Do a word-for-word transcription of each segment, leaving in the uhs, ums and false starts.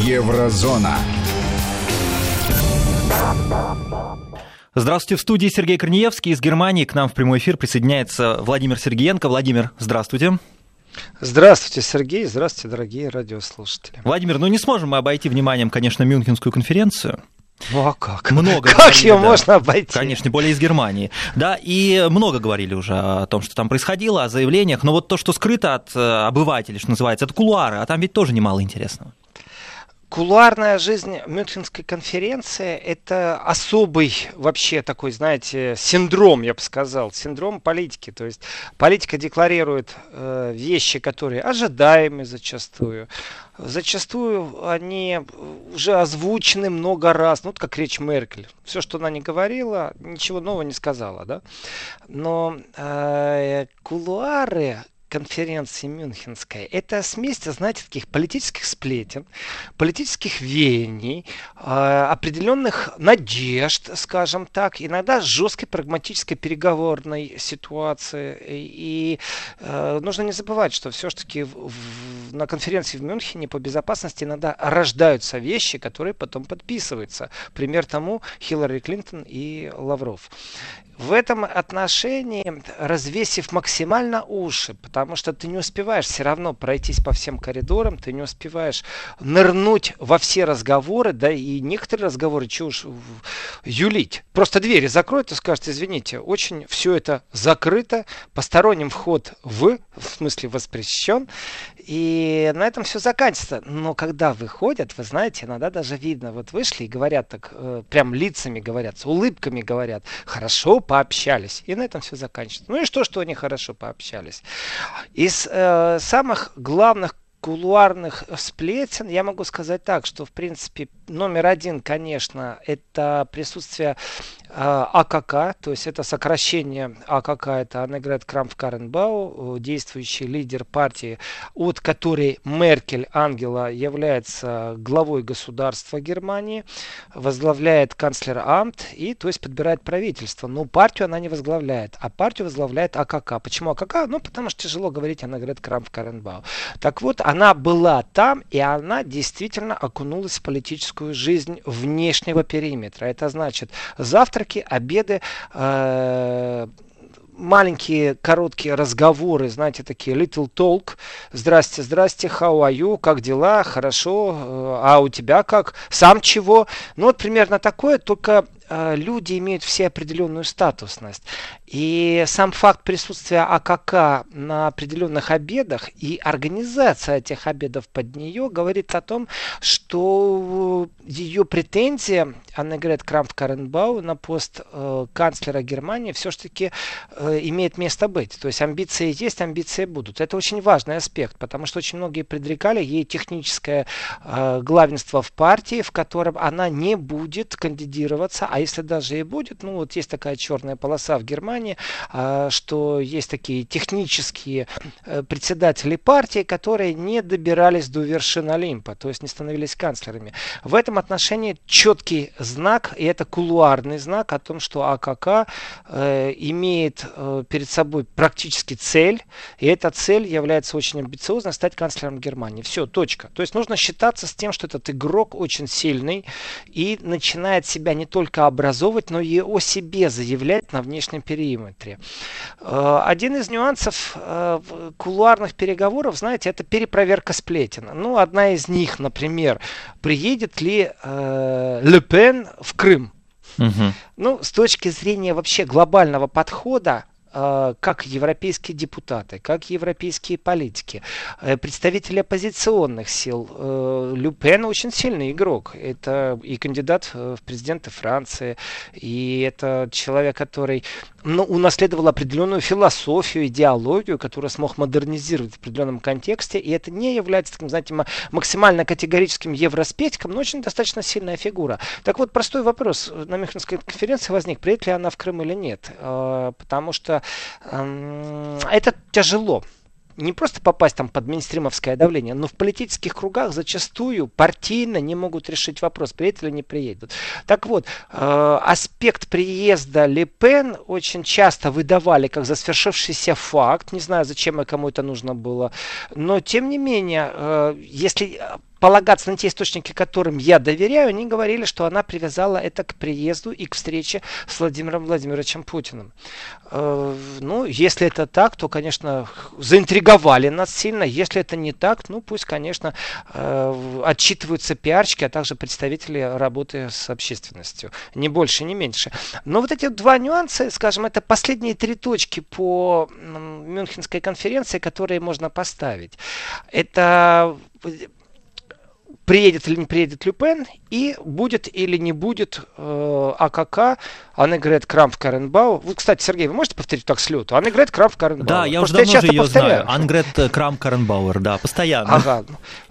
Еврозона. Здравствуйте, в студии Сергей Корнеевский из Германии. К нам в прямой эфир присоединяется Владимир Сергиенко. Владимир, здравствуйте. Здравствуйте, Сергей. Здравствуйте, дорогие радиослушатели. Владимир, ну не сможем мы обойти вниманием, конечно, Мюнхенскую конференцию. Ну а как? Много как говорили, ее да, можно обойти? Конечно, более из Германии. Да, и много говорили уже о том, что там происходило, о заявлениях. Но вот то, что скрыто от обывателей, что называется, от кулуары, а там ведь тоже немало интересного. Кулуарная жизнь Мюнхенской конференции – это особый вообще такой, знаете, синдром, я бы сказал, синдром политики. То есть политика декларирует э, вещи, которые ожидаемы зачастую. Зачастую они уже озвучены много раз. Ну, вот как речь Меркель. Все, что она не говорила, ничего нового не сказала, да? Но э, кулуары конференции Мюнхенской — это смесь, знаете, таких политических сплетен, политических веяний, определенных надежд, скажем так, иногда жесткой прагматической переговорной ситуации. И нужно не забывать, что все-таки на конференции в Мюнхене по безопасности иногда рождаются вещи, которые потом подписываются. Пример тому — Хиллари Клинтон и Лавров. В этом отношении, развесив максимально уши, потому что ты не успеваешь все равно пройтись по всем коридорам, ты не успеваешь нырнуть во все разговоры, да и некоторые разговоры, чего уж юлить. Просто двери закроют и скажут: извините, очень все это закрыто, посторонним вход в, в смысле воспрещен, и на этом все заканчивается. Но когда выходят, вы знаете, иногда даже видно, вот вышли и говорят так, прям лицами говорят, с улыбками говорят: хорошо пообщались, и на этом все заканчивается. Ну и что, что они хорошо пообщались? Из э, самых главных кулуарных сплетен я могу сказать так, что в принципе номер один, конечно, это присутствие э, АКК, то есть это сокращение АКК, это Аннегрет Крамп-Карренбауэр, действующий лидер партии, от которой Меркель Ангела является главой государства Германии, возглавляет канцлерамт и, то есть, подбирает правительство, но партию она не возглавляет, а партию возглавляет АКК. Почему АКК? Ну, потому что тяжело говорить Аннегрет Крамп-Карренбауэр. Так вот, она была там, и она действительно окунулась в политическую жизнь внешнего периметра. Это значит завтраки, обеды, э- маленькие короткие разговоры, знаете, такие little talk. Здрасте, здрасте, how are you, как дела, хорошо, а у тебя как, сам чего? Ну вот примерно такое, только люди имеют все определенную статусность. И сам факт присутствия АКК на определенных обедах и организация этих обедов под нее говорит о том, что ее претензия, Аннегрет Крамп-Карренбауэр, на пост канцлера Германии все-таки имеет место быть. То есть амбиции есть, амбиции будут. Это очень важный аспект, потому что очень многие предрекали ей техническое главенство в партии, в котором она не будет кандидироваться, а если даже и будет, ну вот есть такая черная полоса в Германии, что есть такие технические председатели партии, которые не добирались до вершин Олимпа, то есть не становились канцлерами. В этом отношении четкий знак, и это кулуарный знак о том, что АКК имеет перед собой практически цель, и эта цель является очень амбициозной — стать канцлером Германии. Все, точка. То есть нужно считаться с тем, что этот игрок очень сильный и начинает себя не только образовывать, но и о себе заявлять на внешнем периметре. Один из нюансов кулуарных переговоров, знаете, это перепроверка сплетен. Ну, одна из них, например, приедет ли Ле Пен в Крым? Угу. Ну, с точки зрения вообще глобального подхода, как европейские депутаты, как европейские политики, представители оппозиционных сил. Ле Пен очень сильный игрок. Это и кандидат в президенты Франции, и это человек, который, ну, унаследовал определенную философию, идеологию, которую смог модернизировать в определенном контексте. И это не является таким, знаете, максимально категорическим евроспетиком, но очень достаточно сильная фигура. Так вот, простой вопрос на Мюнхенской конференции возник: приедет ли она в Крым или нет? Потому что это тяжело. Не просто попасть там под мейнстримовское давление, но в политических кругах зачастую партийно не могут решить вопрос, приедут или не приедут. Так вот, э, аспект приезда Ле Пен очень часто выдавали как за свершившийся факт. Не знаю, зачем и кому это нужно было. Но, тем не менее, э, если полагаться на те источники, которым я доверяю, они говорили, что она привязала это к приезду и к встрече с Владимиром Владимировичем Путиным. Ну, если это так, то, конечно, заинтриговали нас сильно. Если это не так, ну, пусть, конечно, отчитываются пиарщики, а также представители работы с общественностью. Не больше, не меньше. Но вот эти два нюанса, скажем, это последние три точки по Мюнхенской конференции, которые можно поставить. Это... приедет или не приедет Люпен, и будет или не будет э, АКК Аннегрет Крамп-Карренбауэр. Вот, кстати, Сергей, вы можете повторить так с лету? Аннегрет Крамп-Карренбауэр. Да, я Просто уже давно я часто ее повторяю. знаю. Аннегрет Крамп-Карренбауэр, да, постоянно. Ага.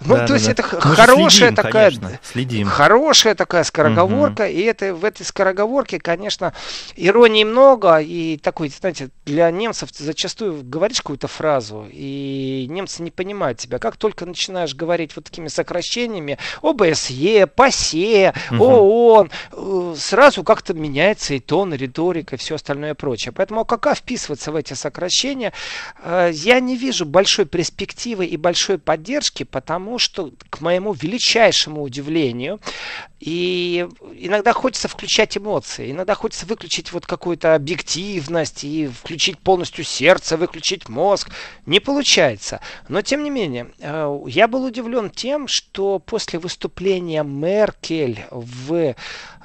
Ну, да, то да, есть да. это Мы хорошая следим, такая... Следим. Хорошая такая скороговорка, угу. и это, в этой скороговорке, конечно, иронии много, и такой, знаете, для немцев ты зачастую говоришь какую-то фразу, и немцы не понимают тебя. Как только начинаешь говорить вот такими сокращениями, ОБСЕ, ПАСЕ, угу. ООН, сразу как-то меняется и тон, и риторика, и все остальное прочее. Поэтому АКК вписываться в эти сокращения, я не вижу большой перспективы и большой поддержки, потому что, к моему величайшему удивлению, и иногда хочется включать эмоции, иногда хочется выключить вот какую-то объективность и включить полностью сердце, выключить мозг. Не получается. Но, тем не менее, я был удивлен тем, что после выступления Меркель в, э,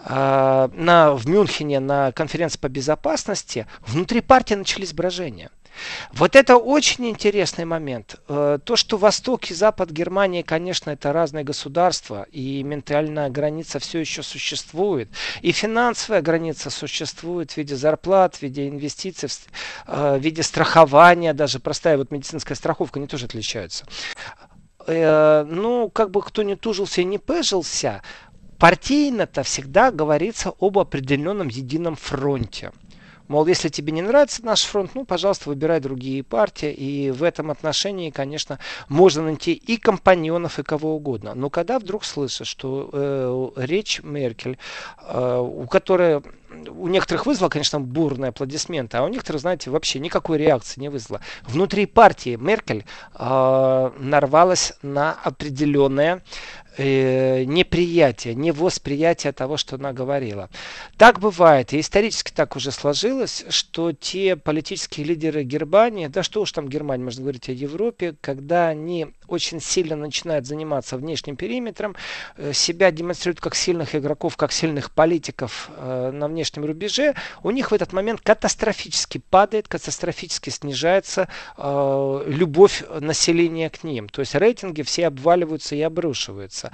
на, в Мюнхене на конференции по безопасности внутри партии начались брожения. Вот это очень интересный момент. То, что Восток и Запад Германии, конечно, это разные государства, и ментальная граница все еще существует, и финансовая граница существует в виде зарплат, в виде инвестиций, в виде страхования, даже простая вот медицинская страховка, они тоже отличаются. Ну, как бы кто не тужился и не пыжился, партийно-то всегда говорится об определенном едином фронте. Мол, если тебе не нравится наш фронт, ну, пожалуйста, выбирай другие партии. И в этом отношении, конечно, можно найти и компаньонов, и кого угодно. Но когда вдруг слышишь, что э, речь Меркель, э, у которой... у некоторых вызвало, конечно, бурные аплодисменты, а у некоторых, знаете, вообще никакой реакции не вызвало. Внутри партии Меркель э, нарвалась на определенное э, неприятие, невосприятие того, что она говорила. Так бывает, и исторически так уже сложилось, что те политические лидеры Германии, да что уж там Германия, можно говорить о Европе, когда они очень сильно начинают заниматься внешним периметром, э, себя демонстрируют как сильных игроков, как сильных политиков э, на внешнем рубеже, у них в этот момент катастрофически падает, катастрофически снижается э, любовь населения к ним. То есть рейтинги все обваливаются и обрушиваются.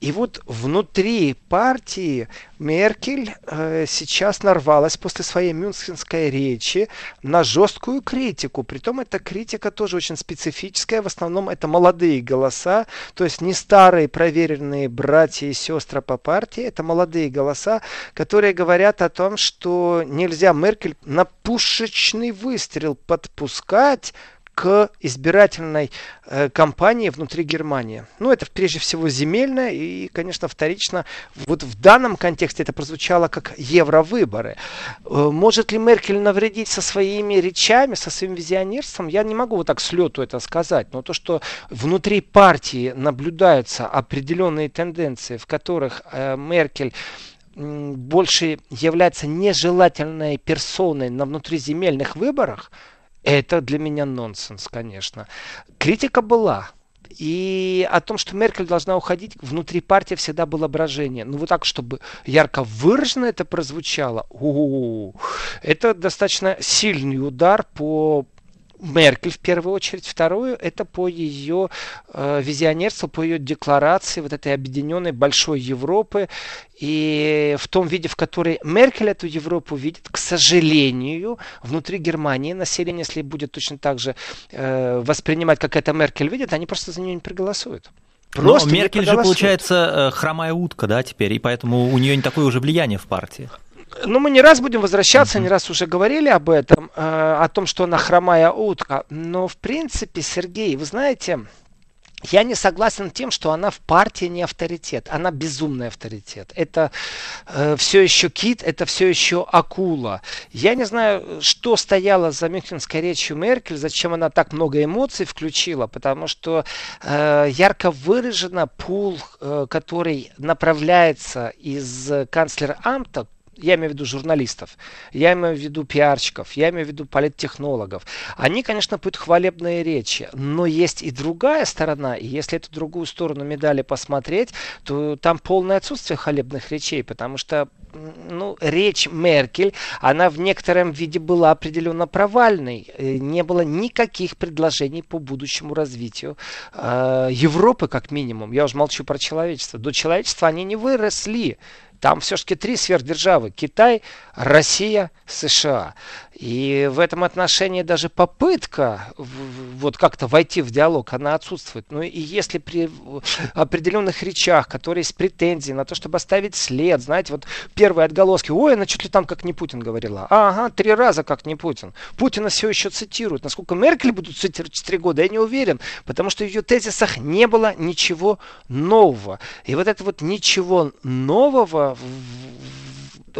И вот внутри партии Меркель э, сейчас нарвалась после своей мюнхенской речи на жесткую критику. Притом эта критика тоже очень специфическая. В основном это молодые голоса, то есть не старые проверенные братья и сестры по партии, это молодые голоса, которые говорят о том, что нельзя Меркель на пушечный выстрел подпускать к избирательной э, кампании внутри Германии. Ну, это прежде всего земельная и, конечно, вторично. Вот в данном контексте это прозвучало как евровыборы. Э, может ли Меркель навредить со своими речами, со своим визионерством? Я не могу вот так с лету это сказать. Но то, что внутри партии наблюдаются определенные тенденции, в которых э, Меркель больше является нежелательной персоной на внутриземельных выборах, это для меня нонсенс, конечно. Критика была. И о том, что Меркель должна уходить, внутри партии всегда было брожение. Ну, вот так, чтобы ярко выраженно это прозвучало. У-у-у. Это достаточно сильный удар по Меркель в первую очередь, вторую это по ее э, визионерству, по ее декларации вот этой объединенной большой Европы и в том виде, в который Меркель эту Европу видит, к сожалению, внутри Германии население, если будет точно так же э, воспринимать, как это Меркель видит, они просто за нее не проголосуют. Просто Но Меркель же получается хромая утка, да, теперь, и поэтому у нее не такое уже влияние в партии. Ну, мы не раз будем возвращаться, не раз уже говорили об этом, э, о том, что она хромая утка. Но, в принципе, Сергей, вы знаете, Я не согласен тем, что она в партии не авторитет. Она безумный авторитет. Это э, все еще кит, это все еще акула. Я не знаю, что стояло за мюнхенской речью Меркель, зачем она так много эмоций включила, потому что э, ярко выражено пул, э, который направляется из канцлерамта. Я имею в виду журналистов, я имею в виду пиарщиков, я имею в виду политтехнологов. Они, конечно, поют хвалебные речи, но есть и другая сторона. И если эту другую сторону медали посмотреть, то там полное отсутствие хвалебных речей, потому что ну, речь Меркель, она в некотором виде была определенно провальной. Не было никаких предложений по будущему развитию э, Европы, как минимум. Я уже молчу про человечество. До человечества они не выросли. Там все-таки три сверхдержавы – Китай, Россия, США. И в этом отношении даже попытка вот как-то войти в диалог, она отсутствует. Ну и если при определенных речах, которые с претензией на то, чтобы оставить след, знаете, вот первые отголоски, ой, она чуть ли там как не Путин говорила. Ага, три раза как не Путин. Путина все еще цитируют. Насколько Меркель будут цитировать четыре года, я не уверен, потому что в ее тезисах не было ничего нового. И вот это вот ничего нового В,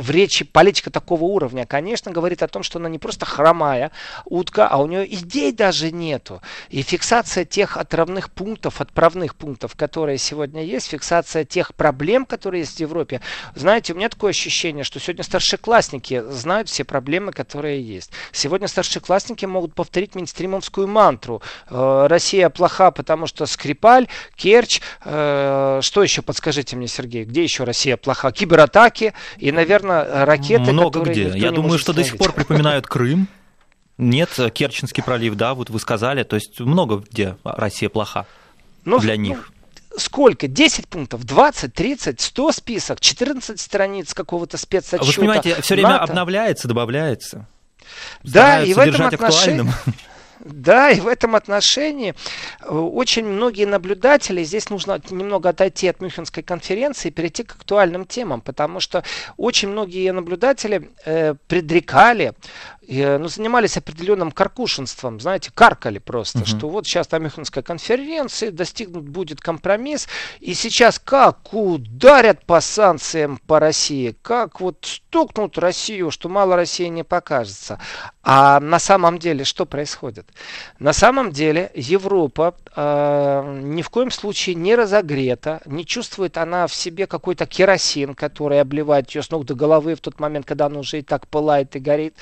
в речи политика такого уровня, конечно, говорит о том, что она не просто хромая утка, а у нее идей даже нету. И фиксация тех отравных пунктов, отправных пунктов, которые сегодня есть, фиксация тех проблем, которые есть в Европе. Знаете, у меня такое ощущение, что сегодня старшеклассники знают все проблемы, которые есть. Сегодня старшеклассники могут повторить мейнстримовскую мантру. Э, Россия плоха, потому что Скрипаль, Керчь, э, что еще, подскажите мне, Сергей, где еще Россия плоха? Кибератаки и, наверное, ракеты, много где. Я думаю, что остановить. До сих пор припоминают Крым. Нет, Керченский пролив, да, вот вы сказали. То есть много где Россия плоха но, для них. Ну, сколько? десять пунктов, двадцать, тридцать, сто список, четырнадцать страниц какого-то спецотчета. Вы понимаете, все время НАТО обновляется, добавляется. Да, и в этом отношении... Да, и в этом отношении очень многие наблюдатели, здесь нужно немного отойти от Мюнхенской конференции и перейти к актуальным темам, потому что очень многие наблюдатели э, предрекали, э, ну, занимались определенным каркушенством, знаете, каркали просто, [S2] Uh-huh. [S1] Что вот сейчас на Мюнхенской конференции достигнут будет компромисс, и сейчас как ударят по санкциям по России, как вот стукнут Россию, что мало России не покажется. А на самом деле что происходит? На самом деле Европа э, ни в коем случае не разогрета, не чувствует она в себе какой-то керосин, который обливает ее с ног до головы в тот момент, когда она уже и так пылает и горит.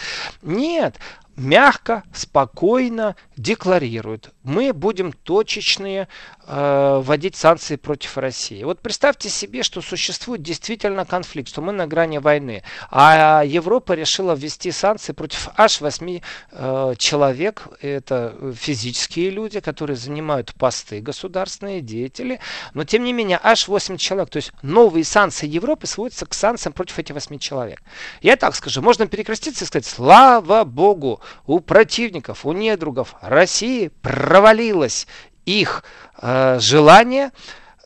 Нет, мягко, спокойно декларирует. Мы будем точечные э, вводить санкции против России. Вот представьте себе, что существует действительно конфликт, что мы на грани войны, а Европа решила ввести санкции против аж восьми э, человек. Это физические люди, которые занимают посты, государственные деятели. Но тем не менее, аж восемь человек. То есть новые санкции Европы сводятся к санкциям против этих восьми человек. Я так скажу, можно перекреститься и сказать, слава богу, у противников, у недругов России провалилось их э, желание,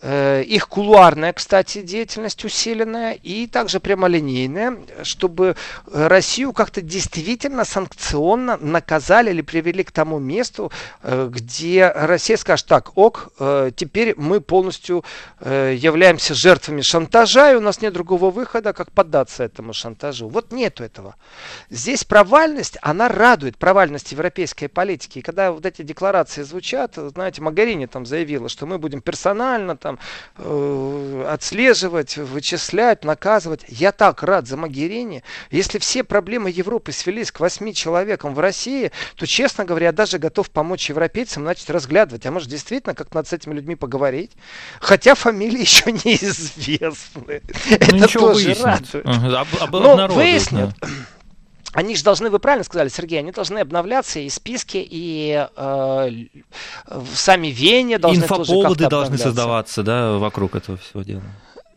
э, их кулуарная, кстати, деятельность усиленная и также прямолинейная, чтобы Россию как-то действительно санкционно наказали или привели к тому месту, э, где Россия скажет так, ок, э, теперь мы полностью э, являемся жертвами шантажа, и у нас нет другого выхода, как поддаться этому шантажу. Вот нету этого. Здесь провальность, она радует, провальность европейской политики. И когда вот эти декларации звучат, знаете, Могерини там заявила, что мы будем персонально там э, отслеживать, вычислять, наказывать. Я так рад за Могерини. Если все проблемы Европы свелись к восьми человекам в России, то, честно говоря, я даже готов помочь европейцам начать разглядывать. А может, действительно, как надо с этими людьми поговорить? Хотя фамилии еще неизвестны. Ну, это тоже радует. Ага, об, об, выяснят. Да. Они же должны, вы правильно сказали, Сергей, они должны обновляться и списки, и э, в сами вене должны тоже как-то обновляться. Инфоповоды должны создаваться, да, вокруг этого всего дела.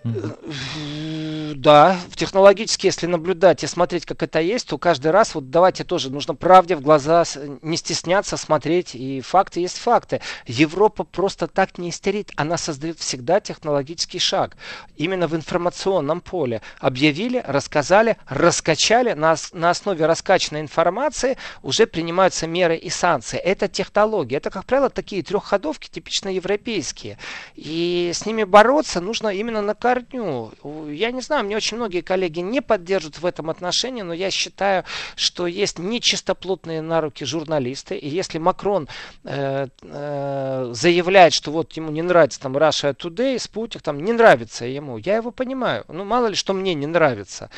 Mm-hmm. Да, технологически, если наблюдать и смотреть, как это есть, то каждый раз, вот давайте тоже, нужно правде в глаза не стесняться смотреть, и факты есть факты. Европа просто так не истерит, она создает всегда технологический шаг, именно в информационном поле. Объявили, рассказали, раскачали, на, на основе раскачанной информации уже принимаются меры и санкции. Это технология, это, как правило, такие трехходовки типично европейские, и с ними бороться нужно именно на каждом. Я не знаю, мне очень многие коллеги не поддержат в этом отношении, но я считаю, что есть нечистоплотные на руки журналисты. И если Макрон э, э, заявляет, что вот ему не нравится там Russia Today, Sputnik, там не нравится ему, я его понимаю. Ну, мало ли, что мне не нравится.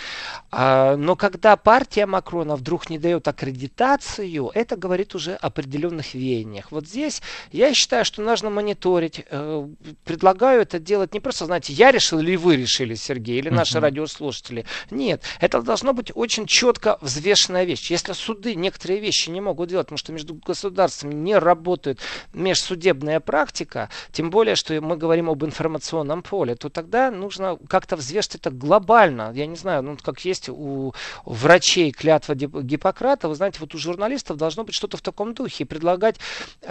А, но когда партия Макрона вдруг не дает аккредитацию, это говорит уже о определенных веяниях. Вот здесь я считаю, что нужно мониторить. Э, предлагаю это делать не просто, знаете, я решил, или вы решили, Сергей, или наши uh-huh. радиослушатели. Нет, это должно быть очень четко взвешенная вещь. Если суды некоторые вещи не могут делать, потому что между государствами не работает межсудебная практика, тем более, что мы говорим об информационном поле, то тогда нужно как-то взвешивать это глобально. Я не знаю, ну как есть у врачей клятва Гиппократа, вы знаете, вот у журналистов должно быть что-то в таком духе. И предлагать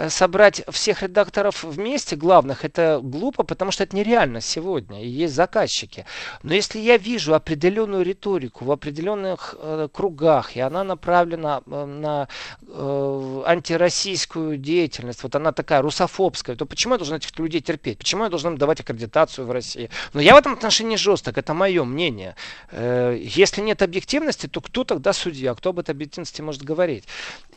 собрать всех редакторов вместе, главных, это глупо, потому что это нереально сегодня. И есть заказчики. Но если я вижу определенную риторику в определенных э, кругах, и она направлена э, на э, антироссийскую деятельность, вот она такая русофобская, то почему я должен этих людей терпеть? Почему я должен им давать аккредитацию в России? Но я в этом отношении жесток, это мое мнение. Э, если нет объективности, то кто тогда судья? Кто об этой объективности может говорить?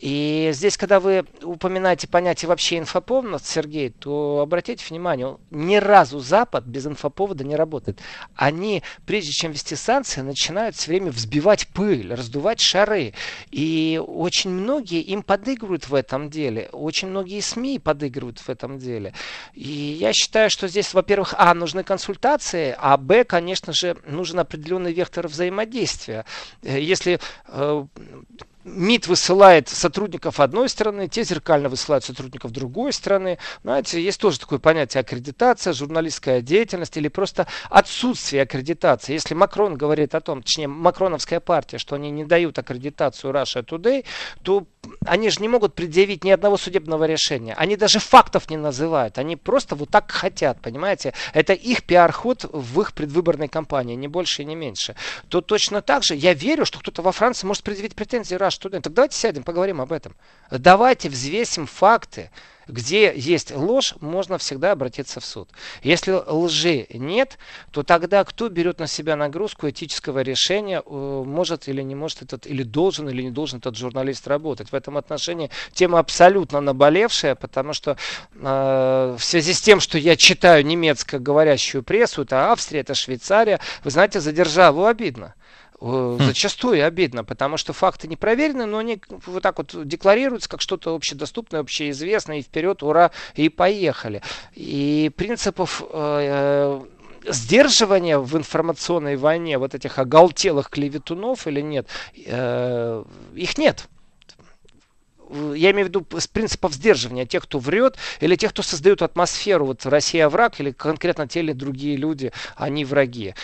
И здесь, когда вы упоминаете понятие вообще инфоповод, Сергей, то обратите внимание, ни разу Запад без инфоповода не работает. Они, прежде чем ввести санкции, начинают все время взбивать пыль, раздувать шары. И очень многие им подыгрывают в этом деле. Очень многие СМИ подыгрывают в этом деле. И я считаю, что здесь, во-первых, а, нужны консультации, а, б, конечно же, нужен определенный вектор взаимодействия. Если э, МИД высылает сотрудников одной страны, те зеркально высылают сотрудников другой страны. Знаете, есть тоже такое понятие аккредитация, журналистская деятельность или просто отсутствие аккредитации. Если Макрон говорит о том, точнее, макроновская партия, что они не дают аккредитацию Russia Today, то они же не могут предъявить ни одного судебного решения. Они даже фактов не называют. Они просто вот так хотят, понимаете? Это их пиар-ход в их предвыборной кампании, не больше и не меньше. То точно так же я верю, что кто-то во Франции может предъявить претензии Russia Today. Так давайте сядем, поговорим об этом. Давайте взвесим факты. Где есть ложь, можно всегда обратиться в суд. Если лжи нет, то тогда кто берет на себя нагрузку этического решения, может или не может этот, или должен или не должен этот журналист работать. В этом отношении тема абсолютно наболевшая, потому что э, в связи с тем, что я читаю немецкоговорящую прессу, это Австрия, это Швейцария, вы знаете, за державу обидно. Зачастую обидно, потому что факты не проверены, но они вот так вот декларируются, как что-то общедоступное, общеизвестное, и вперед, ура, и поехали. И принципов э, сдерживания в информационной войне вот этих оголтелых клеветунов или нет, э, их нет. Я имею в виду с принципов сдерживания тех, кто врет, или тех, кто создает атмосферу. Вот Россия враг, или конкретно те или другие люди, они враги.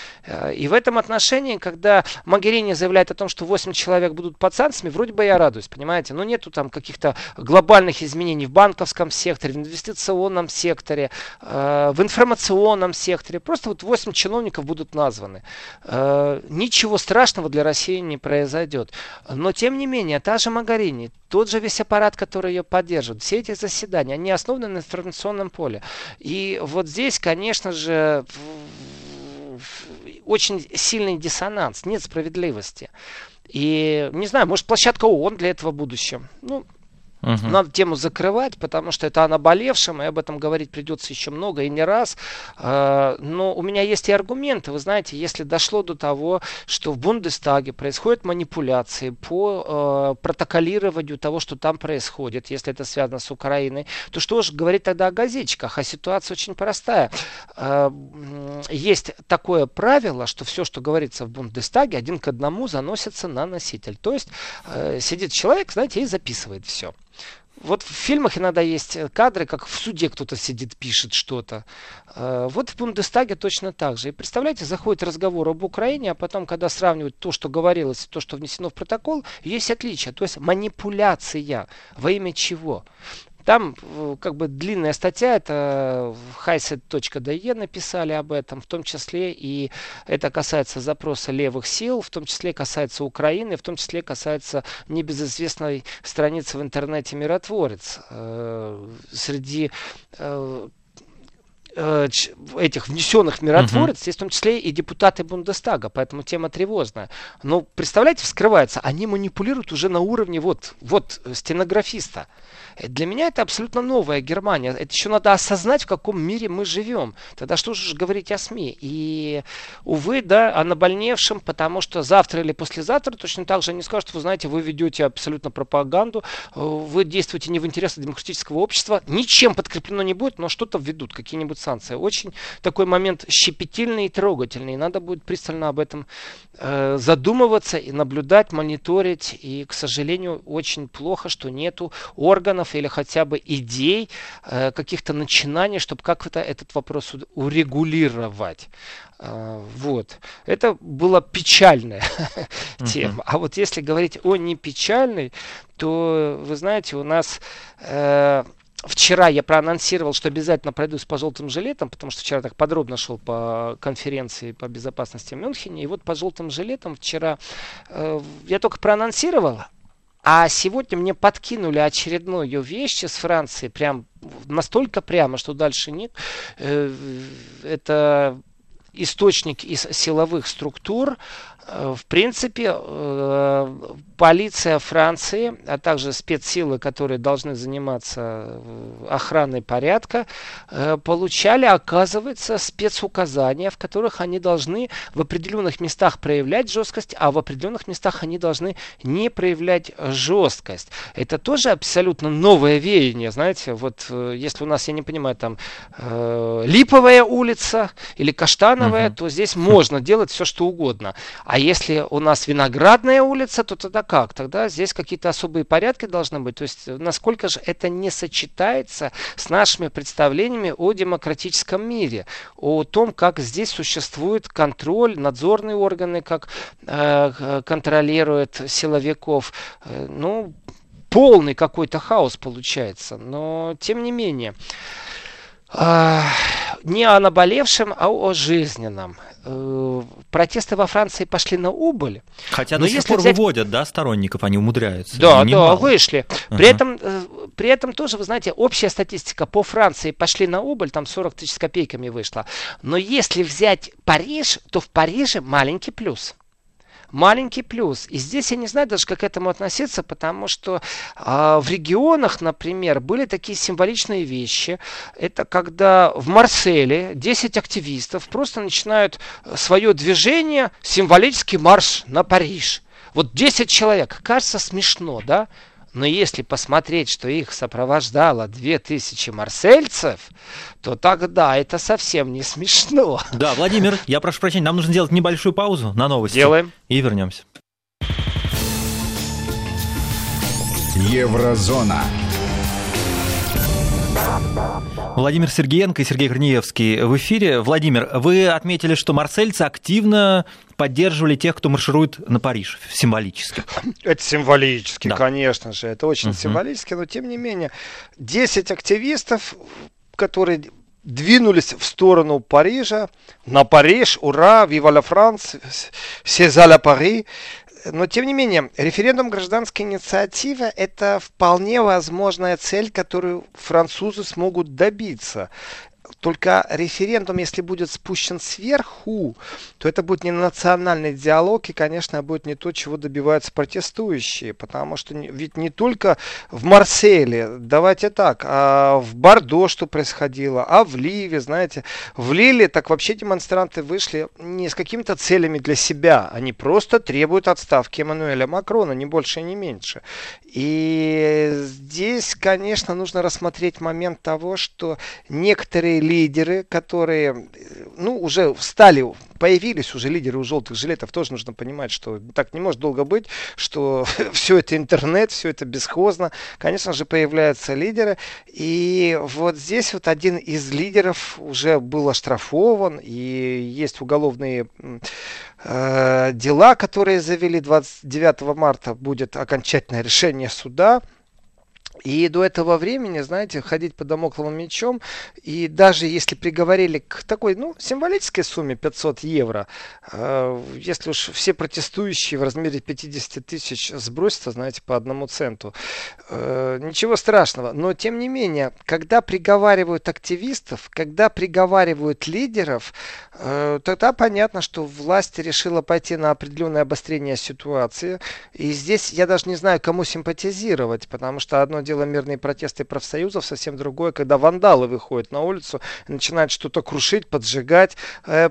И в этом отношении, когда Могерини заявляет о том, что восемь человек будут под санкциями, вроде бы я радуюсь, понимаете? Но нету там каких-то глобальных изменений в банковском секторе, в инвестиционном секторе, в информационном секторе. Просто вот восемь чиновников будут названы. Ничего страшного для России не произойдет. Но, тем не менее, та же Могерини, тот же весь аппарат, который ее поддерживает, все эти заседания, они основаны на информационном поле. И вот здесь, конечно же, очень сильный диссонанс, нет справедливости. И, не знаю, может, площадка ООН для этого в будущем. Ну, Uh-huh. надо тему закрывать, потому что это о наболевшем, и об этом говорить придется еще много и не раз. Но у меня есть и аргументы. Вы знаете, если дошло до того, что в Бундестаге происходят манипуляции по протоколированию того, что там происходит, если это связано с Украиной, то что же говорить тогда о газетчиках? А ситуация очень простая. Есть такое правило, что все, что говорится в Бундестаге, один к одному заносится на носитель. То есть сидит человек, знаете, и записывает все. Вот в фильмах иногда есть кадры, как в суде кто-то сидит, пишет что-то. Вот в Бундестаге точно так же. И представляете, заходит разговор об Украине, а потом, когда сравнивают то, что говорилось, то, что внесено в протокол, есть отличия. То есть манипуляция. Во имя чего? Там как бы длинная статья, это в хайсет точка де написали об этом, в том числе и это касается запроса левых сил, в том числе касается Украины, в том числе касается небезызвестной страницы в интернете «Миротворец». Среди этих внесенных в «Миротворец» угу. есть в том числе и депутаты Бундестага, поэтому тема тревожная. Но представляете, вскрывается, они манипулируют уже на уровне вот, вот стенографиста. Для меня это абсолютно новая Германия. Это еще надо осознать, в каком мире мы живем. Тогда что же говорить о СМИ? И, увы, да, о наболевшем, потому что завтра или послезавтра точно так же они скажут, что вы знаете, вы ведете абсолютно пропаганду, вы действуете не в интересах демократического общества, ничем подкреплено не будет, но что-то введут, какие-нибудь санкции. Очень такой момент щепетильный и трогательный. Надо будет пристально об этом э, задумываться и наблюдать, мониторить. И, к сожалению, очень плохо, что нету органов или хотя бы идей, каких-то начинаний, чтобы как-то этот вопрос урегулировать. Вот. Это была печальная uh-huh. тема. А вот если говорить о непечальной, то, вы знаете, у нас... Э- Вчера я проанонсировал, что обязательно пройдусь по желтым жилетам, потому что вчера так подробно шел по конференции по безопасности в Мюнхене. И вот по желтым жилетам вчера э- я только проанонсировал. А сегодня мне подкинули очередную вещь из Франции, прям настолько прямо, что дальше нет. Это источник из силовых структур. В принципе, полиция Франции, а также спецсилы, которые должны заниматься охраной порядка, получали, оказывается, спецуказания, в которых они должны в определенных местах проявлять жесткость, а в определенных местах они должны не проявлять жесткость. Это тоже абсолютно новое веяние, знаете, вот если у нас, я не понимаю, там Липовая улица или Каштановая, угу. то здесь можно делать все, что угодно. А если у нас Виноградная улица, то тогда как? Тогда здесь какие-то особые порядки должны быть. То есть, насколько же это не сочетается с нашими представлениями о демократическом мире, о том, как здесь существует контроль, надзорные органы, как э, контролируют силовиков. Ну, полный какой-то хаос получается. Но, тем не менее, э, не о наболевшем, а о жизненном. Протесты во Франции пошли на убыль. Хотя до сих пор взять... выводят, да, сторонников, они умудряются. Да, немало. Да, вышли. При, uh-huh. этом, при этом тоже, вы знаете, общая статистика по Франции пошли на убыль, там сорок тысяч с копейками вышло. Но если взять Париж, то в Париже маленький плюс. Маленький плюс. И здесь я не знаю даже, как к этому относиться, потому что э, в регионах, например, были такие символичные вещи. Это когда в Марселе десять активистов просто начинают свое движение, символический марш на Париж. Вот десять человек. Кажется, смешно, да? Но если посмотреть, что их сопровождало две тысячи марсельцев, то тогда это совсем не смешно. Да, Владимир, я прошу прощения, нам нужно делать небольшую паузу на новости. Делаем. И вернемся. Еврозона. Владимир Сергиенко и Сергей Корнеевский в эфире. Владимир, вы отметили, что марсельцы активно поддерживали тех, кто марширует на Париж, символически. Это символически, да. Конечно же, это очень uh-huh. символически, но тем не менее десять активистов, которые двинулись в сторону Парижа, на Париж, ура, вива ла Франс, сеза ла Пари. Но, тем не менее, референдум гражданской инициативы – это вполне возможная цель, которую французы смогут добиться. Только референдум, если будет спущен сверху, то это будет не национальный диалог, и, конечно, будет не то, чего добиваются протестующие. Потому что ведь не только в Марселе, давайте так, а в Бордо что происходило, а в Ливе, знаете. В Лиле так вообще демонстранты вышли не с какими-то целями для себя, они просто требуют отставки Эммануэля Макрона, ни больше, ни меньше. И здесь, конечно, нужно рассмотреть момент того, что некоторые лидеры, которые ну, уже встали, появились уже лидеры у желтых жилетов, тоже нужно понимать, что так не может долго быть, что все это интернет, все это бесхозно. Конечно же, появляются лидеры. И вот здесь вот один из лидеров уже был оштрафован, и есть уголовные э, дела, которые завели. Двадцать девятого марта будет окончательное решение суда. И до этого времени, знаете, ходить под дамокловым мечом, и даже если приговорили к такой, ну, символической сумме пятьсот евро, э, если уж все протестующие в размере пятидесяти тысяч сбросятся, знаете, по одному центу, э, ничего страшного. Но, тем не менее, когда приговаривают активистов, когда приговаривают лидеров, э, тогда понятно, что власть решила пойти на определенное обострение ситуации. И здесь я даже не знаю, кому симпатизировать, потому что одно дело мирные протесты профсоюзов, совсем другое, когда вандалы выходят на улицу, начинают что-то крушить, поджигать.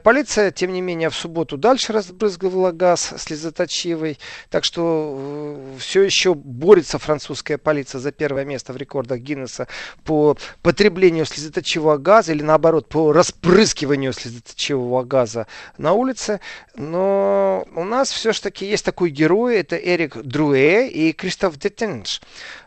Полиция, тем не менее, в субботу дальше разбрызгивала газ слезоточивый. Так что все еще борется французская полиция за первое место в рекордах Гиннесса по потреблению слезоточивого газа или, наоборот, по распрыскиванию слезоточивого газа на улице. Но у нас все-таки есть такой герой, это Эрик Друэ и Кристоф Детенш.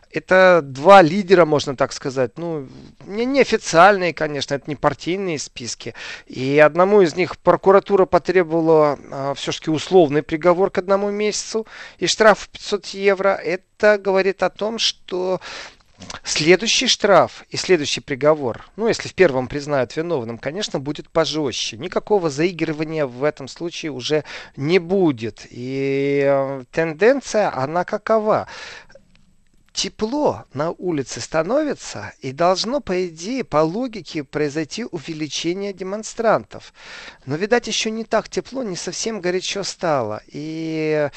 Это два лидера, можно так сказать, ну, не, не официальные, конечно, это не партийные списки. И одному из них прокуратура потребовала э, все-таки условный приговор к одному месяцу и штраф в пятьсот евро. Это говорит о том, что следующий штраф и следующий приговор, ну, если в первом признают виновным, конечно, будет пожестче. Никакого заигрывания в этом случае уже не будет. И э, тенденция, она какова? Тепло на улице становится, и должно, по идее, по логике, произойти увеличение демонстрантов. Но, видать, еще не так тепло, не совсем горячо стало. И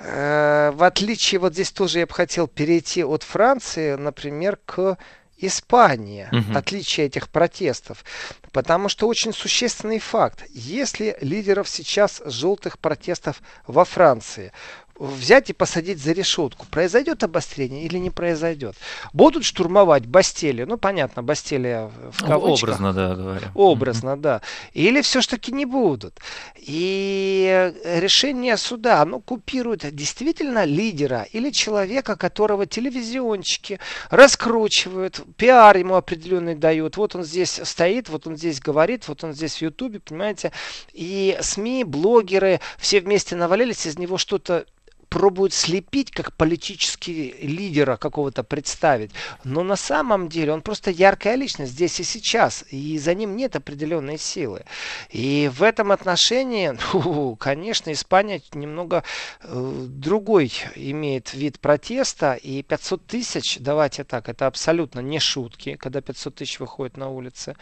э, в отличие, вот здесь тоже я бы хотел перейти от Франции, например, к Испании, угу. Отличие этих протестов. Потому что очень существенный факт. Если лидеров сейчас желтых протестов во Франции взять и посадить за решетку, произойдет обострение или не произойдет? Будут штурмовать Бастилию, ну понятно, Бастилия в кавычках. Образно, да, говоря. Образно, mm-hmm. да. Или все-таки не будут. И решение суда, оно купирует действительно лидера или человека, которого телевизионщики раскручивают, пиар ему определенный дают. Вот он здесь стоит, вот он здесь говорит, вот он здесь в Ютубе, понимаете. И СМИ, блогеры, все вместе навалились, из него что-то пробуют слепить, как политический лидера какого-то представить. Но на самом деле он просто яркая личность здесь и сейчас. И за ним нет определенной силы. И в этом отношении, ну, конечно, Испания немного э, другой имеет вид протеста. И пятьсот тысяч, давайте так, это абсолютно не шутки, когда пятьсот тысяч выходит на улицы.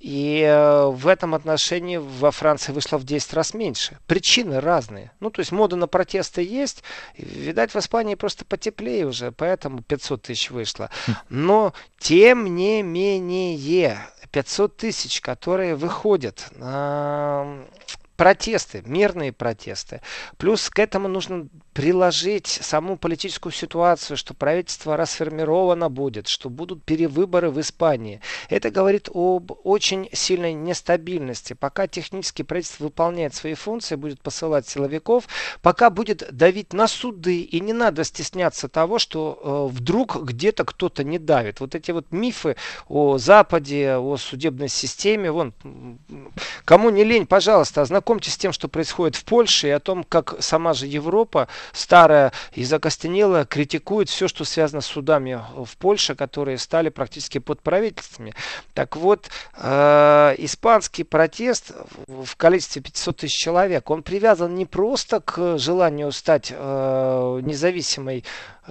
И в этом отношении во Франции вышло в десять раз меньше. Причины разные. Ну, то есть мода на протесты есть. Видать, в Испании просто потеплее уже, поэтому пятьсот тысяч вышло. Но, тем не менее, пятьсот тысяч, которые выходят на протесты, мирные протесты. Плюс к этому нужно приложить саму политическую ситуацию, что правительство расформировано будет, что будут перевыборы в Испании. Это говорит об очень сильной нестабильности. Пока технически правительство выполняет свои функции, будет посылать силовиков, пока будет давить на суды. И не надо стесняться того, что э, вдруг где-то кто-то не давит. Вот эти вот мифы о Западе, о судебной системе. Вон, кому не лень, пожалуйста, ознакомьтесь Знакомьтесь с тем, что происходит в Польше, и о том, как сама же Европа, старая и закостенелая, критикует все, что связано с судами в Польше, которые стали практически под правительствами. Так вот, э, испанский протест в количестве пятисот тысяч человек, он привязан не просто к желанию стать э, независимой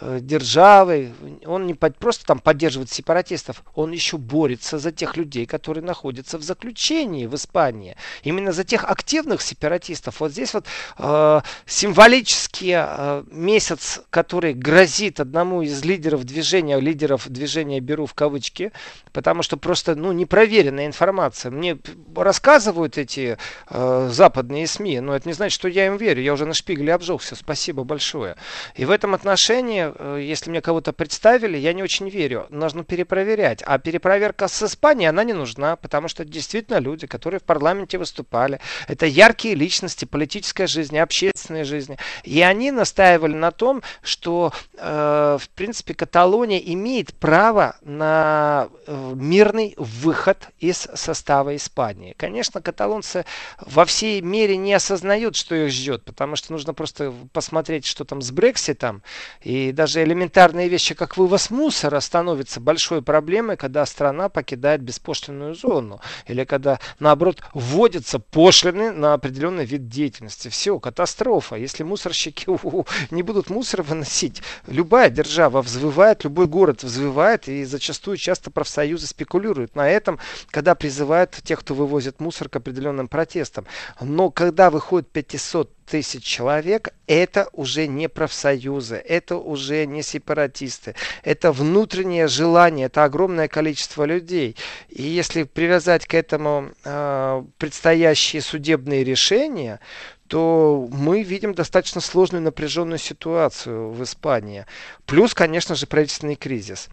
державы, он не просто там поддерживает сепаратистов, он еще борется за тех людей, которые находятся в заключении в Испании. Именно за тех активных сепаратистов. Вот здесь вот э, символический э, месяц, который грозит одному из лидеров движения, лидеров движения беру в кавычки, потому что просто, ну, непроверенная информация. Мне рассказывают эти э, западные СМИ, но это не значит, что я им верю. Я уже на Шпигеле обжегся. Спасибо большое. И в этом отношении, э, если мне кого-то представили, я не очень верю. Нужно перепроверять. А перепроверка с Испанией, она не нужна, потому что действительно люди, которые в парламенте выступали, это яркие личности политической жизни, общественной жизни. И они настаивали на том, что, э, в принципе, Каталония имеет право на мирный выход из состава Испании. Конечно, каталонцы во всей мере не осознают, что их ждет, потому что нужно просто посмотреть, что там с Брекситом. И даже элементарные вещи, как вывоз мусора, становятся большой проблемой, когда страна покидает беспошлинную зону. Или когда, наоборот, вводятся пошлины на определенный вид деятельности. Все, катастрофа. Если мусорщики у-у-у, не будут мусор выносить, любая держава взвывает, любой город взвывает, и зачастую часто профсоюзы спекулируют на этом, когда призывают тех, кто вывозит мусор, к определенным протестам. Но когда выходит пятьсот тысяч человек, это уже не профсоюзы, это уже не сепаратисты, это внутреннее желание, это огромное количество людей. И если привязать к этому э, предстоящие судебные решения, то мы видим достаточно сложную напряженную ситуацию в Испании. Плюс, конечно же, правительственный кризис.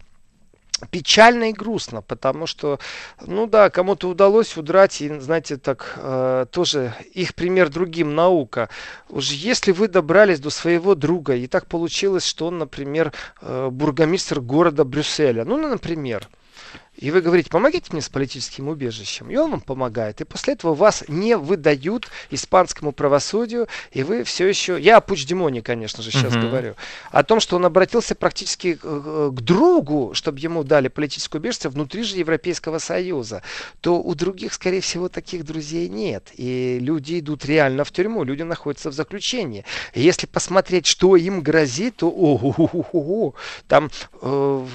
Печально и грустно, потому что, ну да, кому-то удалось удрать, и, знаете, так, э, тоже их пример другим наука. Уж если вы добрались до своего друга, и так получилось, что он, например, э, бургомистр города Брюсселя, ну, например, и вы говорите, помогите мне с политическим убежищем. И он вам помогает. И после этого вас не выдают испанскому правосудию. И вы все еще... Я о Пучдемоне, конечно же, сейчас [S2] Uh-huh. [S1] Говорю. О том, что он обратился практически к другу, чтобы ему дали политическое убежище внутри же Европейского Союза. То у других, скорее всего, таких друзей нет. И люди идут реально в тюрьму. Люди находятся в заключении. И если посмотреть, что им грозит, то... О-о-о-о-о-о. Там э,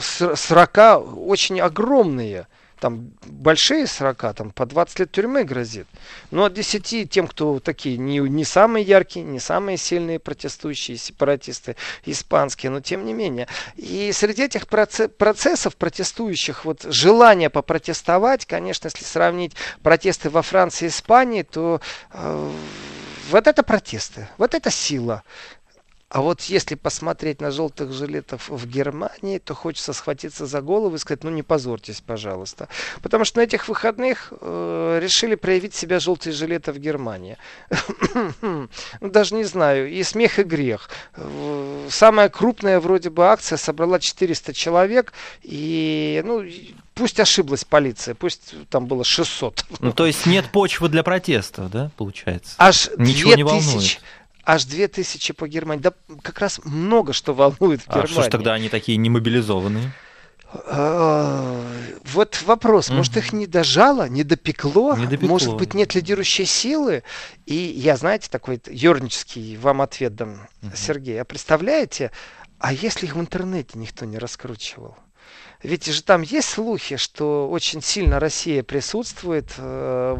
срока очень огромные, там большие срока, там по двадцать лет тюрьмы грозит. Но от десяти тем, кто такие не, не самые яркие, не самые сильные протестующие, сепаратисты испанские, но тем не менее. И среди этих процесс, процессов протестующих, вот желание попротестовать, конечно, если сравнить протесты во Франции и Испании, то э, вот это протесты, вот это сила. А вот если посмотреть на желтых жилетов в Германии, то хочется схватиться за голову и сказать, ну не позорьтесь, пожалуйста. Потому что на этих выходных э, решили проявить себя желтые жилеты в Германии. Даже не знаю. И смех, и грех. Самая крупная вроде бы акция собрала четыреста человек. И, ну... Пусть ошиблась полиция, пусть там было шестьсот. Ну то есть нет почвы для протестов, да, получается? Аж ничего не волнует. Аж две тысячи по Германии. Да как раз много что волнует в Германии. А что ж тогда они такие немобилизованные? Вот вопрос. Может, их не дожало, не допекло? Не допекло. Может быть, нет лидирующей силы? И я, знаете, такой юрнический вам ответ дам, угу. Сергей. А представляете, а если их в интернете никто не раскручивал? Ведь же там есть слухи, что очень сильно Россия присутствует. Э,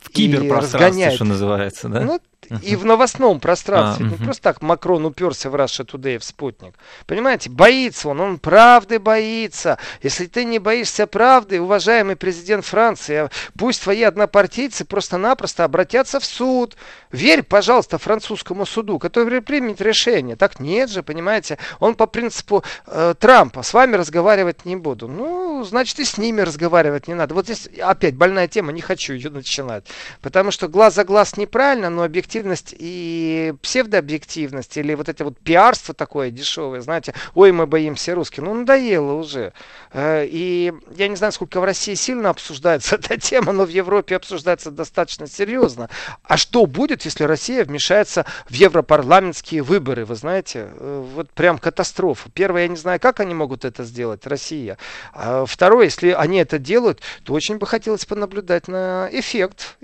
в киберпространстве, что называется, да? Ну, и в новостном пространстве. А, не угу. Просто так Макрон уперся в Russia Today, в Sputnik. Понимаете, боится он, он правды боится. Если ты не боишься правды, уважаемый президент Франции, пусть твои однопартийцы просто-напросто обратятся в суд. Верь, пожалуйста, французскому суду, который примет решение. Так нет же, понимаете, он по принципу э, Трампа, с вами разговаривать не буду. Ну, значит, и с ними разговаривать не надо. Вот здесь опять больная тема, не хочу ее начинать. Потому что глаз за глаз неправильно, но объективно и псевдообъективность, или вот это вот пиарство такое дешевое, знаете, ой, мы боимся русских, ну надоело уже. И я не знаю, сколько в России сильно обсуждается эта тема, но в Европе обсуждается достаточно серьезно. А что будет, если Россия вмешается в европарламентские выборы, вы знаете, вот прям катастрофа. Первое, я не знаю, как они могут это сделать, Россия. Второе, если они это делают, то очень бы хотелось понаблюдать на эффект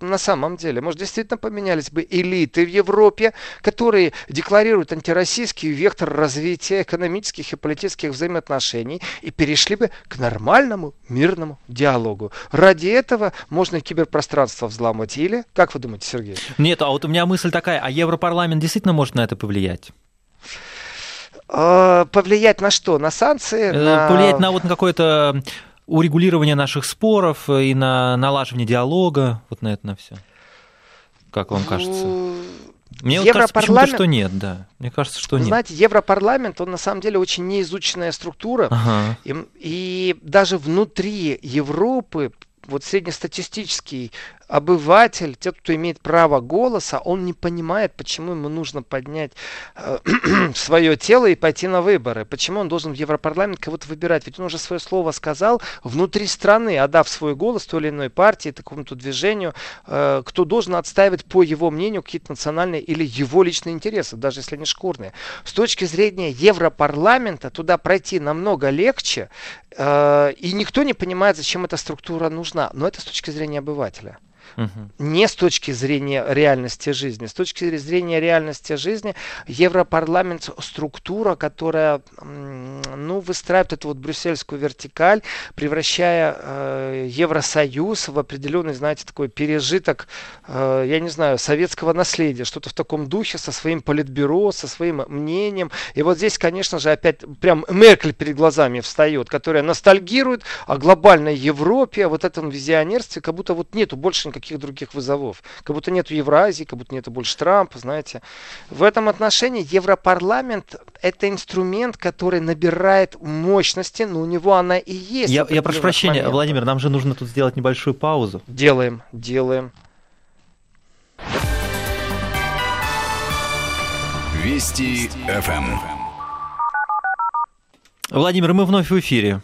на самом деле. Может, действительно поменяли бы элиты в Европе, которые декларируют антироссийский вектор развития экономических и политических взаимоотношений, и перешли бы к нормальному мирному диалогу. Ради этого можно киберпространство взламывать. Или, как вы думаете, Сергей? Нет, а вот у меня мысль такая, а Европарламент действительно может на это повлиять? Э, повлиять на что? На санкции? Э, на... Повлиять на вот на какое-то... урегулирование наших споров и на налаживание диалога, вот на это на все. Как вам кажется? Мне вот кажется, почему-то, что нет, да. Мне кажется, что нет. Знаете, Европарламент, он на самом деле очень неизученная структура, ага. и, и даже внутри Европы вот среднестатистический обыватель, тот, кто имеет право голоса, он не понимает, почему ему нужно поднять э, свое тело и пойти на выборы. Почему он должен в Европарламент кого-то выбирать? Ведь он уже свое слово сказал внутри страны, отдав свой голос той или иной партии, такому-то движению, э, кто должен отстаивать, по его мнению, какие-то национальные или его личные интересы, даже если они шкурные. С точки зрения Европарламента туда пройти намного легче, э, и никто не понимает, зачем эта структура нужна. Но это с точки зрения обывателя. Uh-huh. Не с точки зрения реальности жизни. С точки зрения реальности жизни Европарламент – структура, которая ну, выстраивает эту вот брюссельскую вертикаль, превращая э, Евросоюз в определенный, знаете, такой пережиток, э, я не знаю, советского наследия, что-то в таком духе, со своим политбюро, со своим мнением. И вот здесь, конечно же, опять прям Меркель перед глазами встает, которая ностальгирует о глобальной Европе, о вот этом визионерстве, как будто вот нету больше никаких каких других вызовов. Как будто нету Евразии, как будто нету больше Трампа, знаете. В этом отношении Европарламент – это инструмент, который набирает мощности, но у него она и есть. Я, я прошу прощения, моментов. Владимир, нам же нужно тут сделать небольшую паузу. Делаем, делаем. Вести ФМ. Владимир, мы вновь в эфире.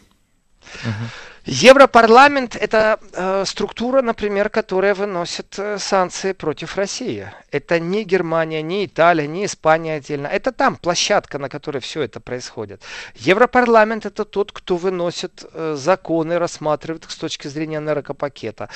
Европарламент – это э, структура, например, которая выносит э, санкции против России. Это не Германия, не Италия, не Испания отдельно. Это там площадка, на которой все это происходит. Европарламент – это тот, кто выносит э, законы, рассматривает их с точки зрения энергопакета.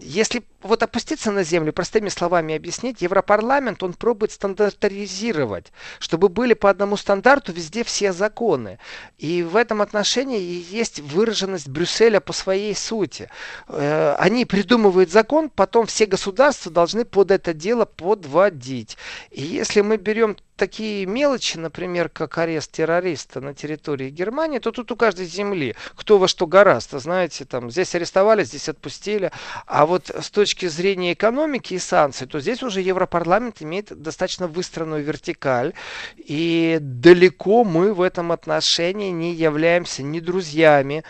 Если вот опуститься на землю, простыми словами объяснить, Европарламент, он пробует стандартизировать, чтобы были по одному стандарту везде все законы. И в этом отношении есть выраженность Брюсселя по своей сути. Они придумывают закон, потом все государства должны под это дело подводить. И если мы берем такие мелочи, например, как арест террориста на территории Германии, то тут у каждой земли кто во что гораздо, знаете, там здесь арестовали, здесь отпустили. А вот с точки зрения экономики и санкций, то здесь уже Европарламент имеет достаточно выстроенную вертикаль, и далеко мы в этом отношении не являемся ни друзьями.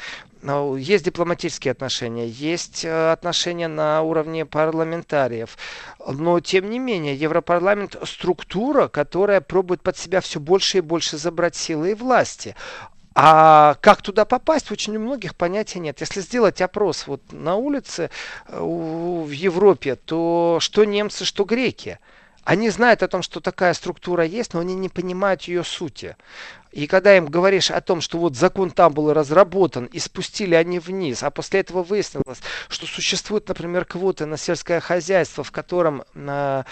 Есть дипломатические отношения, есть отношения на уровне парламентариев, но тем не менее Европарламент – структура, которая пробует под себя все больше и больше забрать силы и власти. А как туда попасть, очень у многих понятия нет. Если сделать опрос вот на улице в Европе, то что немцы, что греки. Они знают о том, что такая структура есть, но они не понимают ее сути. И когда им говоришь о том, что вот закон там был разработан, и спустили они вниз, а после этого выяснилось, что существуют, например, квоты на сельское хозяйство, в котором э,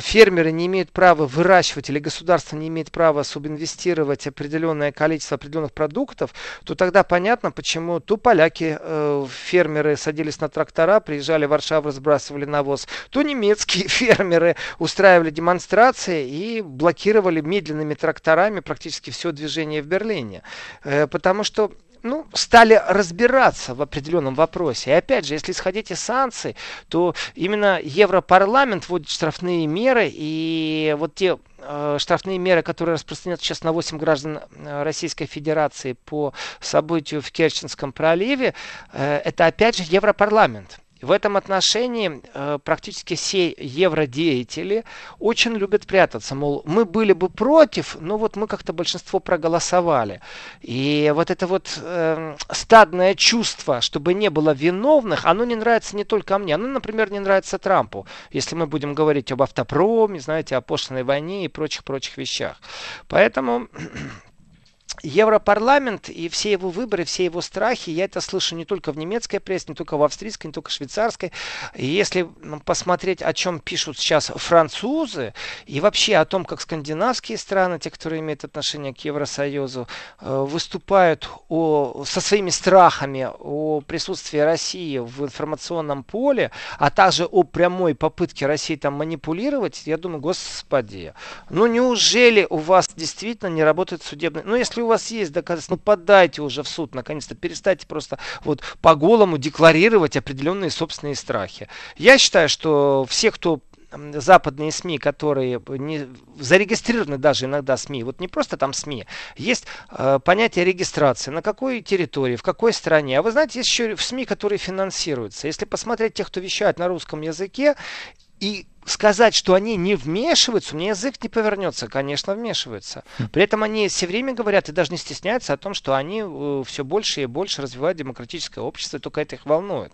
фермеры не имеют права выращивать или государство не имеет права субинвестировать определенное количество определенных продуктов, то тогда понятно, почему то поляки, э, фермеры садились на трактора, приезжали в Варшаву, разбрасывали навоз, то немецкие фермеры устраивали демонстрации и блокировали медленными тракторами практически все движение в Берлине. Потому что ну, стали разбираться в определенном вопросе. И опять же, если исходить из санкций, то именно Европарламент вводит штрафные меры, и вот те э, штрафные меры, которые распространяются сейчас на восемь граждан Российской Федерации по событию в Керченском проливе, э, это опять же Европарламент. В этом отношении э, практически все евродеятели очень любят прятаться. Мол, мы были бы против, но вот мы как-то большинство проголосовали. И вот это вот э, стадное чувство, чтобы не было виновных, оно не нравится не только мне. Оно, например, не нравится Трампу, если мы будем говорить об автопроме, знаете, о пошлиной войне и прочих-прочих вещах. Поэтому... Европарламент и все его выборы, все его страхи, я это слышу не только в немецкой прессе, не только в австрийской, не только в швейцарской. Если посмотреть, о чем пишут сейчас французы, и вообще о том, как скандинавские страны, те, которые имеют отношение к Евросоюзу, выступают о, со своими страхами о присутствии России в информационном поле, а также о прямой попытке России там манипулировать, я думаю, господи, ну неужели у вас действительно не работает судебный... Ну, если у вас есть доказательства, ну подайте уже в суд, наконец-то, перестаньте просто вот по-голому декларировать определенные собственные страхи. Я считаю, что все, кто... западные СМИ, которые не, зарегистрированы даже иногда СМИ, вот не просто там СМИ, есть э, понятие регистрации, на какой территории, в какой стране. А вы знаете, есть еще в СМИ, которые финансируются. Если посмотреть тех, кто вещает на русском языке, и сказать, что они не вмешиваются, у меня язык не повернется, конечно, вмешиваются. При этом они все время говорят и даже не стесняются о том, что они все больше и больше развивают демократическое общество, и только это их волнует.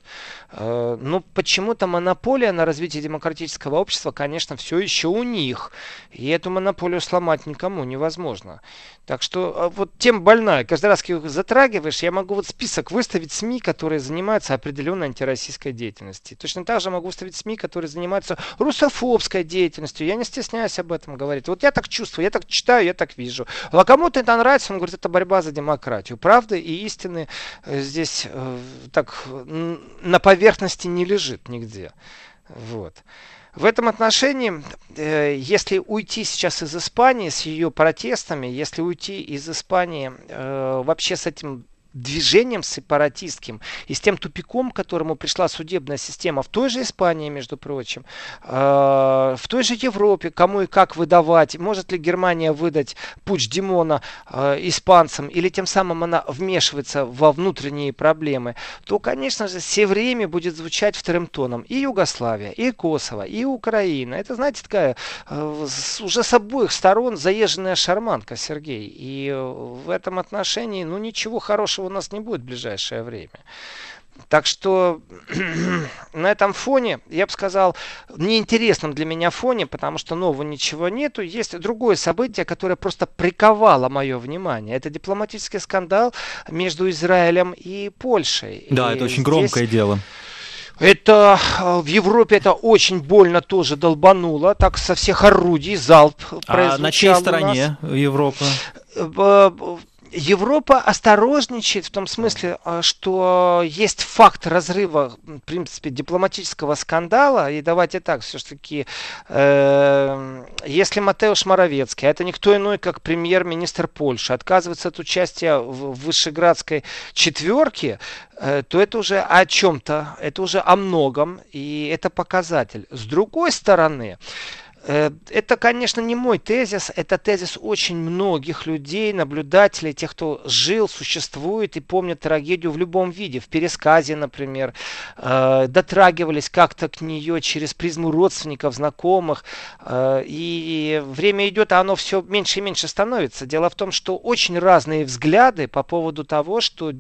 Но почему-то монополия на развитие демократического общества, конечно, все еще у них. И эту монополию сломать никому невозможно. Так что вот тема больная. Каждый раз, когда их затрагиваешь, я могу вот список выставить СМИ, которые занимаются определенной антироссийской деятельностью. Точно так же могу выставить СМИ, которые занимаются русским русофобской деятельностью. Я не стесняюсь об этом говорить. Вот я так чувствую, я так читаю, я так вижу. А кому-то это нравится, он говорит, это борьба за демократию. Правда и истины здесь э, так на поверхности не лежит нигде. Вот. В этом отношении, э, если уйти сейчас из Испании с ее протестами, если уйти из Испании э, вообще с этим движением сепаратистским и с тем тупиком, к которому пришла судебная система в той же Испании, между прочим, э, в той же Европе, кому и как выдавать, может ли Германия выдать Пучдемона э, испанцам, или тем самым она вмешивается во внутренние проблемы, то, конечно же, все время будет звучать вторым тоном и Югославия, и Косово, и Украина. Это, знаете, такая э, с, уже с обоих сторон заезженная шарманка, Сергей. И э, в этом отношении, ну, ничего хорошего у нас не будет в ближайшее время. Так что на этом фоне, я бы сказал, неинтересном для меня фоне, потому что нового ничего нету, есть другое событие, которое просто приковало мое внимание. Это дипломатический скандал между Израилем и Польшей. Да, и это очень здесь... громкое дело. Это в Европе это очень больно тоже долбануло, так со всех орудий залп произвел. А на чьей стороне Европа? Европа осторожничает в том смысле, что есть факт разрыва, в принципе, дипломатического скандала. И давайте так, все-таки, э, если Матеуш Моравецкий, а это никто иной, как премьер-министр Польши, отказывается от участия в Вышеградской четверке, э, то это уже о чем-то, это уже о многом, и это показатель. С другой стороны... Это, конечно, не мой тезис, это тезис очень многих людей, наблюдателей, тех, кто жил, существует и помнит трагедию в любом виде. В пересказе, например, дотрагивались как-то к нее через призму родственников, знакомых. И время идет, а оно все меньше и меньше становится. Дело в том, что очень разные взгляды по поводу того, что...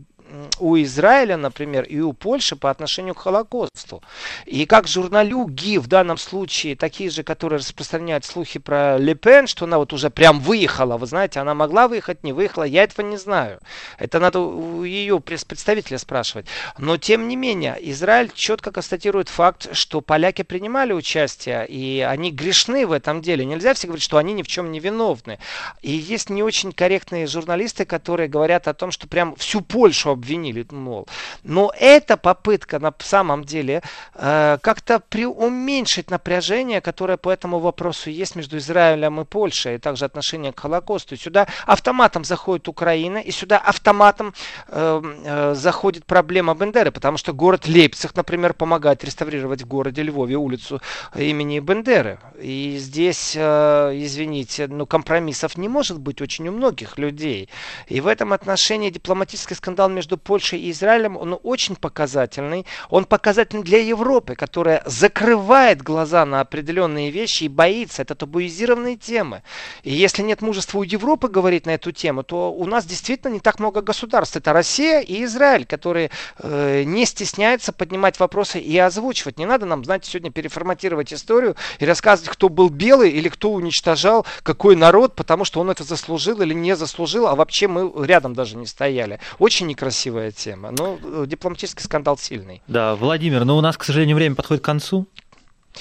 у Израиля, например, и у Польши по отношению к Холокосту. И как журналюги, в данном случае, такие же, которые распространяют слухи про Ле Пен, что она вот уже прям выехала, вы знаете, она могла выехать, не выехала, я этого не знаю. Это надо у ее пресс-представителя спрашивать. Но, тем не менее, Израиль четко констатирует факт, что поляки принимали участие, и они грешны в этом деле. Нельзя все говорить, что они ни в чем не виновны. И есть не очень корректные журналисты, которые говорят о том, что прям всю Польшу обвинили, мол. Но эта попытка на самом деле э, как-то преуменьшить напряжение, которое по этому вопросу есть между Израилем и Польшей, и также отношение к Холокосту. Сюда автоматом заходит Украина, и сюда автоматом э, э, заходит проблема Бендеры, потому что город Лейпциг, например, помогает реставрировать в городе Львове улицу имени Бендеры. И здесь, э, извините, ну, компромиссов не может быть очень у многих людей. И в этом отношении дипломатический скандал между между Польшей и Израилем, он очень показательный. Он показательный для Европы, которая закрывает глаза на определенные вещи и боится. Это табуизированные темы. И если нет мужества у Европы говорить на эту тему, то у нас действительно не так много государств. Это Россия и Израиль, которые э, не стесняются поднимать вопросы и озвучивать. Не надо нам, знаете, сегодня переформатировать историю и рассказывать, кто был белый или кто уничтожал какой народ, потому что он это заслужил или не заслужил, а вообще мы рядом даже не стояли. Очень некрасиво. Красивая тема. Но дипломатический скандал сильный. Да, Владимир, но у нас, к сожалению, время подходит к концу.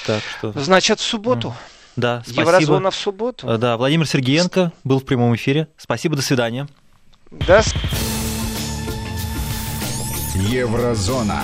Так что... Значит, в субботу. Да, спасибо. Еврозона в субботу. Да, Владимир Сергиенко был в прямом эфире. Спасибо, до свидания. Да. Еврозона.